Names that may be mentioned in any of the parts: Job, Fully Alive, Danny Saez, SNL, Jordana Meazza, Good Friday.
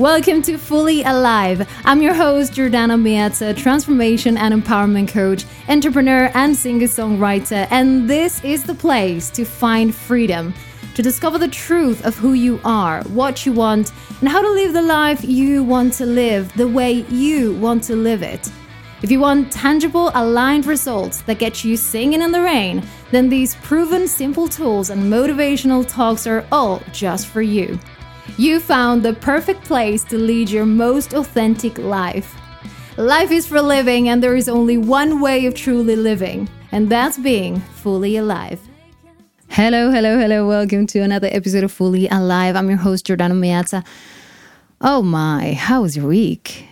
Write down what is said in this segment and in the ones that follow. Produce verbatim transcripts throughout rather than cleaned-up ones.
Welcome to Fully Alive. I'm your host, Jordana Meazza, transformation and empowerment coach, entrepreneur and singer-songwriter, and this is the place to find freedom, to discover the truth of who you are, what you want, and how to live the life you want to live, the way you want to live it. If you want tangible, aligned results that get you singing in the rain, then these proven, simple tools and motivational talks are all just for you. You found the perfect place to lead your most authentic life. Life is for living, and there is only one way of truly living, and that's being fully alive. Hello, hello, hello. Welcome to another episode of Fully Alive. I'm your host, Jordana Meazza. Oh my, how was your week?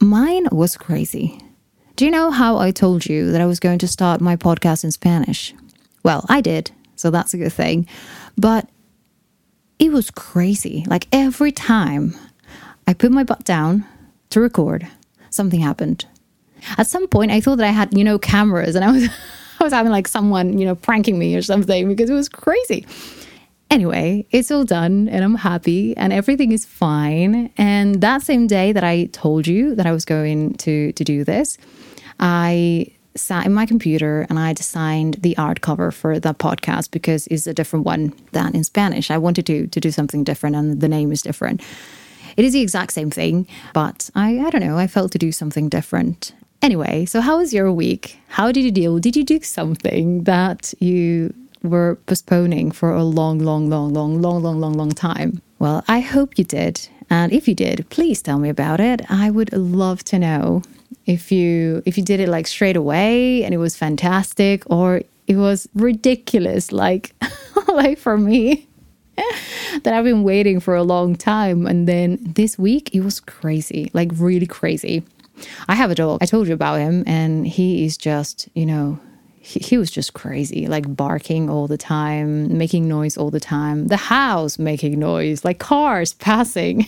Mine was crazy. Do you know how I told you that I was going to start my podcast in Spanish? Well, I did, so that's a good thing. But it was crazy. Like every time I put my butt down to record, something happened. At some point, I thought that I had, you know, cameras, and I was, I was having like someone, you know, pranking me or something because it was crazy. Anyway, it's all done and I'm happy and everything is fine. And that same day that I told you that I was going to, to do this, I sat in my computer and I designed the art cover for the podcast because it's a different one than in Spanish. I wanted to, to do something different and the name is different. It is the exact same thing, but I, I don't know, I felt to do something different. Anyway, so how was your week? How did you deal? Did you do something that you were postponing for a long, long, long, long, long, long, long, long time? Well, I hope you did. And if you did, please tell me about it. I would love to know if you if you did it like straight away and it was fantastic or it was ridiculous, like, like for me, that I've been waiting for a long time. And then this week, it was crazy, like really crazy. I have a dog. I told you about him and he is just, you know, he was just crazy, like barking all the time, making noise all the time, the house making noise, like cars passing.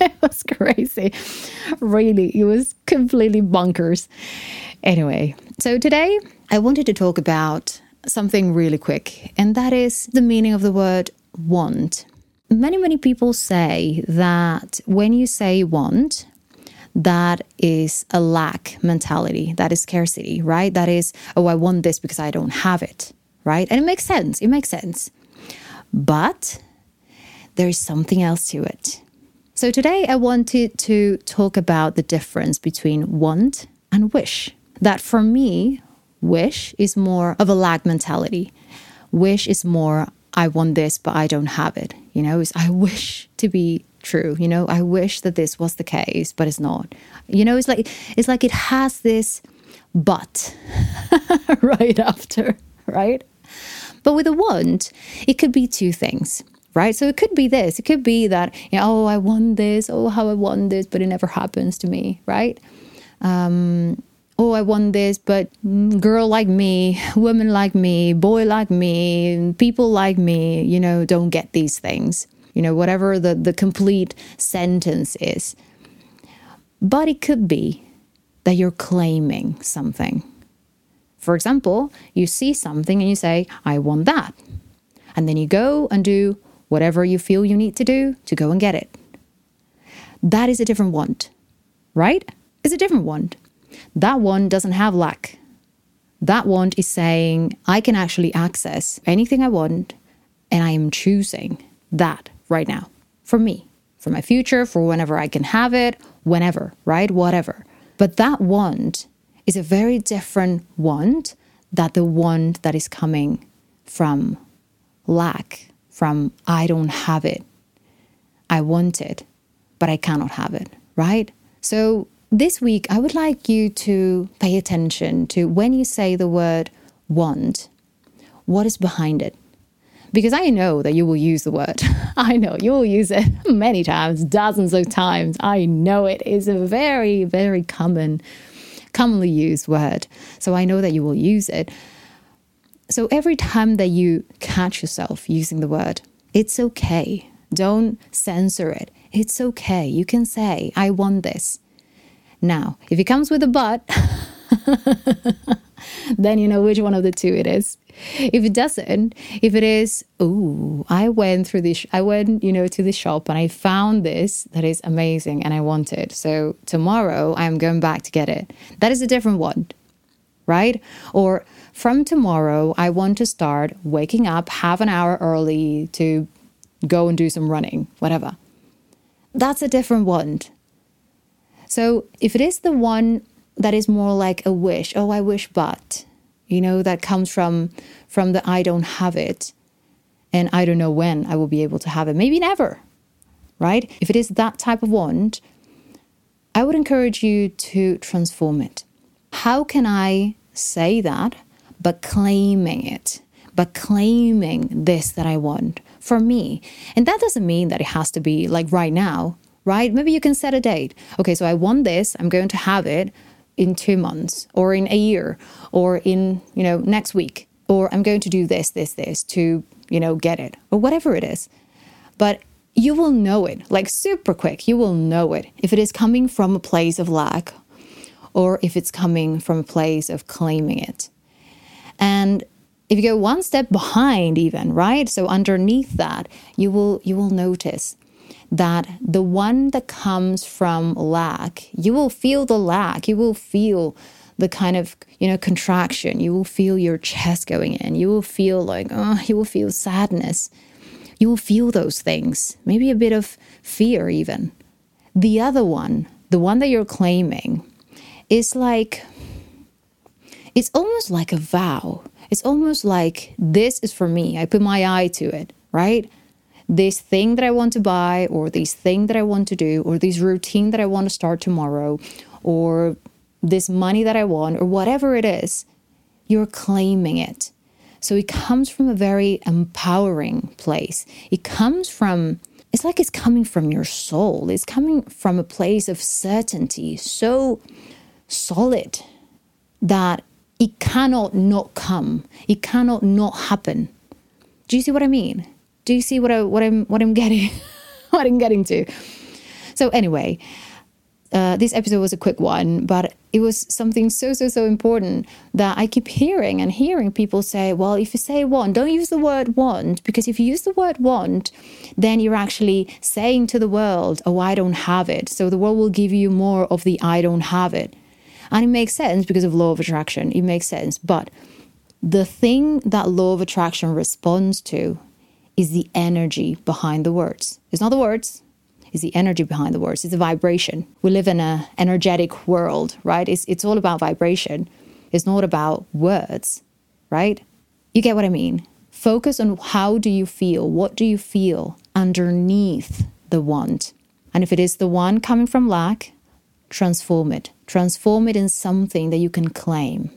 It was crazy. Really, it was completely bonkers. Anyway, so today I wanted to talk about something really quick, and that is the meaning of the word want. Many, many people say that when you say want, that is a lack mentality. That is scarcity, right? That is, oh, I want this because I don't have it, right? And it makes sense. It makes sense. But there is something else to it. So today I wanted to talk about the difference between want and wish. That for me, wish is more of a lack mentality. Wish is more, I want this, but I don't have it. You know, it's I wish to be true. You know, I wish that this was the case, but it's not. You know, it's like it's like it has this but right after, right? But with a want, it could be two things, right? So it could be this. It could be that, you know, oh, I want this. Oh, how I want this, but it never happens to me, right? Um, oh, I want this, but girl like me, woman like me, boy like me, people like me, you know, don't get these things. You know, whatever the, the complete sentence is. But it could be that you're claiming something. For example, you see something and you say, I want that. And then you go and do whatever you feel you need to do to go and get it. That is a different want, right? It's a different want. That one doesn't have lack. That want is saying, I can actually access anything I want and I am choosing that right now, for me, for my future, for whenever I can have it, whenever, right? Whatever. But that want is a very different want than the want that is coming from lack, from I don't have it. I want it, but I cannot have it, right? So this week, I would like you to pay attention to when you say the word want, what is behind it? Because I know that you will use the word. I know you will use it many times, dozens of times. I know it is a very, very common, commonly used word. So I know that you will use it. So every time that you catch yourself using the word, it's okay. Don't censor it. It's okay. You can say, I want this. Now, if it comes with a but, then you know which one of the two it is. If it doesn't, if it is, ooh, I went through this, I went, you know, to the shop and I found this that is amazing and I want it. So tomorrow I'm going back to get it. That is a different one, right? Or from tomorrow, I want to start waking up half an hour early to go and do some running, whatever. That's a different one. So if it is the one that is more like a wish, oh, I wish, but, you know, that comes from from the I don't have it and I don't know when I will be able to have it. Maybe never, right? If it is that type of want, I would encourage you to transform it. How can I say that, but claiming it, but claiming this that I want for me? And that doesn't mean that it has to be like right now, right? Maybe you can set a date. Okay, so I want this. I'm going to have it in two months or in a year or in, you know, next week, or I'm going to do this, this, this to, you know, get it or whatever it is. But you will know it like super quick. You will know it if it is coming from a place of lack or if it's coming from a place of claiming it. And if you go one step behind even, right? So underneath that, you will you will notice that the one that comes from lack, you will feel the lack, you will feel the kind of, you know, contraction, you will feel your chest going in, you will feel like, oh, you will feel sadness, you will feel those things, maybe a bit of fear even. The other one, the one that you're claiming, is like, it's almost like a vow. It's almost like, this is for me, I put my eye to it, right? This thing that I want to buy, or this thing that I want to do, or this routine that I want to start tomorrow, or this money that I want, or whatever it is, you're claiming it. So it comes from a very empowering place. It comes from, it's like it's coming from your soul. It's coming from a place of certainty, so solid that it cannot not come. It cannot not happen. Do you see what I mean? Do you see what I what I'm what I'm getting what I'm getting to? So anyway, uh, this episode was a quick one, but it was something so so so important that I keep hearing and hearing people say, well, if you say want, don't use the word want, because if you use the word want, then you're actually saying to the world, oh, I don't have it. So the world will give you more of the I don't have it, and it makes sense because of law of attraction. It makes sense, but the thing that law of attraction responds to is the energy behind the words. It's not the words, it's the energy behind the words. It's the vibration. We live in an energetic world, right? It's it's all about vibration. It's not about words, right? You get what I mean? Focus on how do you feel? What do you feel underneath the want? And if it is the one coming from lack, transform it. Transform it in something that you can claim.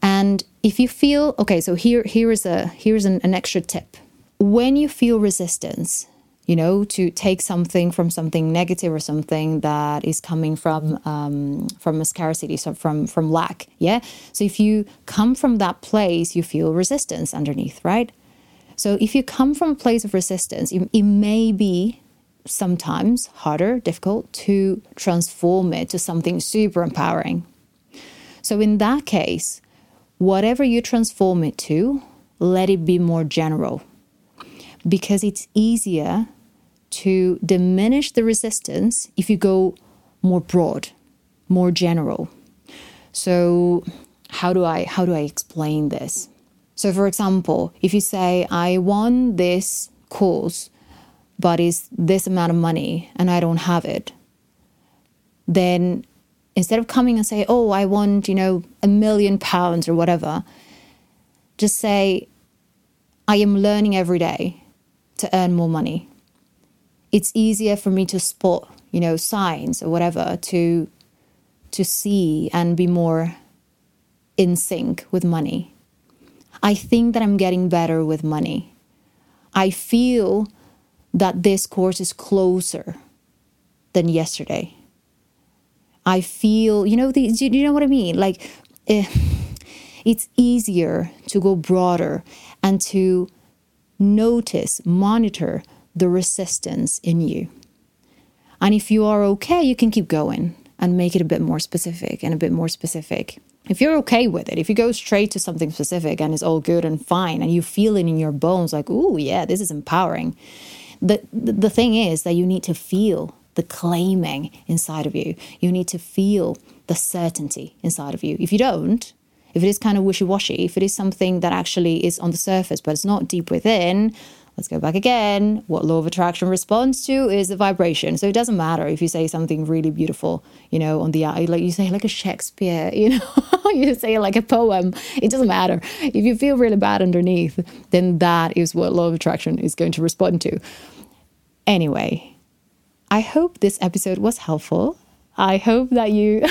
And if you feel, okay, so here here is a here's an, an extra tip. When you feel resistance, you know, to take something from something negative or something that is coming from um, from a scarcity, so from from lack, yeah? So if you come from that place, you feel resistance underneath, right? So if you come from a place of resistance, it, it may be sometimes harder, difficult to transform it to something super empowering. So in that case, whatever you transform it to, let it be more general, because it's easier to diminish the resistance if you go more broad, more general. So how do I how do I explain this? So for example, if you say, I want this course, but it's this amount of money and I don't have it, then instead of coming and say, oh, I want, you know, a million pounds or whatever, just say, I am learning every day to earn more money. It's easier for me to spot, you know, signs or whatever, to to see and be more in sync with money. I think that I'm getting better with money. I feel that this course is closer than yesterday. I feel, you know, the, you know what I mean? Like, eh, it's easier to go broader and to notice, monitor the resistance in you. And if you are okay, you can keep going. and make it a bit more specific and a bit more specific. If you're okay with it, if you go straight to something specific and it's all good and fine and you feel it in your bones like, ooh, yeah, this is empowering. The, the, the thing is that you need to feel the claiming inside of you. You need to feel the certainty inside of you. If you don't, if it is kind of wishy-washy, if it is something that actually is on the surface but it's not deep within, let's go back again. What law of attraction responds to is the vibration. So it doesn't matter if you say something really beautiful, you know, on the like you say like a Shakespeare, you know, you say like a poem. It doesn't matter. If you feel really bad underneath, then that is what law of attraction is going to respond to. Anyway, I hope this episode was helpful. I hope that you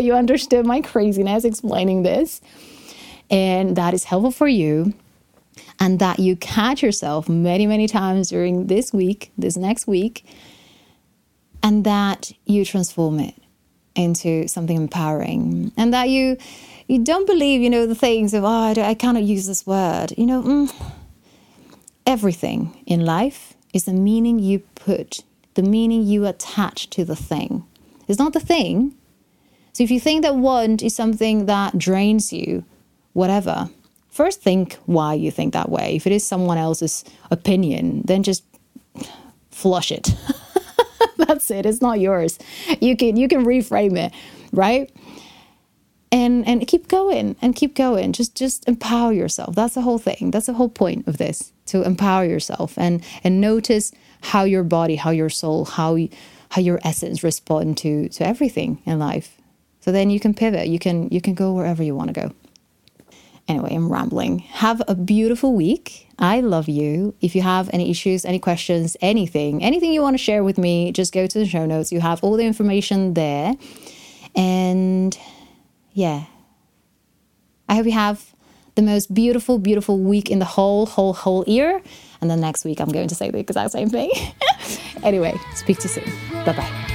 you understood my craziness explaining this and that is helpful for you and that you catch yourself many, many times during this week, this next week, and that you transform it into something empowering and that you you don't believe, you know, the things of, oh, I, I cannot use this word. You know, mm, everything in life is the meaning you put the meaning you attach to the thing. It's not the thing. So if you think that want is something that drains you, whatever, first think why you think that way. If it is someone else's opinion, then just flush it. That's it. It's not yours. You can you can reframe it, right? And and keep going and keep going. Just just empower yourself. That's the whole thing. That's the whole point of this, to empower yourself and and notice how your body, how your soul, how how your essence respond to to everything in life. So then you can pivot. You can you can go wherever you want to go. Anyway, I'm rambling. Have a beautiful week. I love you. If you have any issues, any questions, anything, anything you want to share with me, just go to the show notes. You have all the information there. And yeah, I hope you have the most beautiful, beautiful week in the whole, whole, whole year. And then next week, I'm going to say the exact same thing. Anyway, speak to you soon. Bye-bye.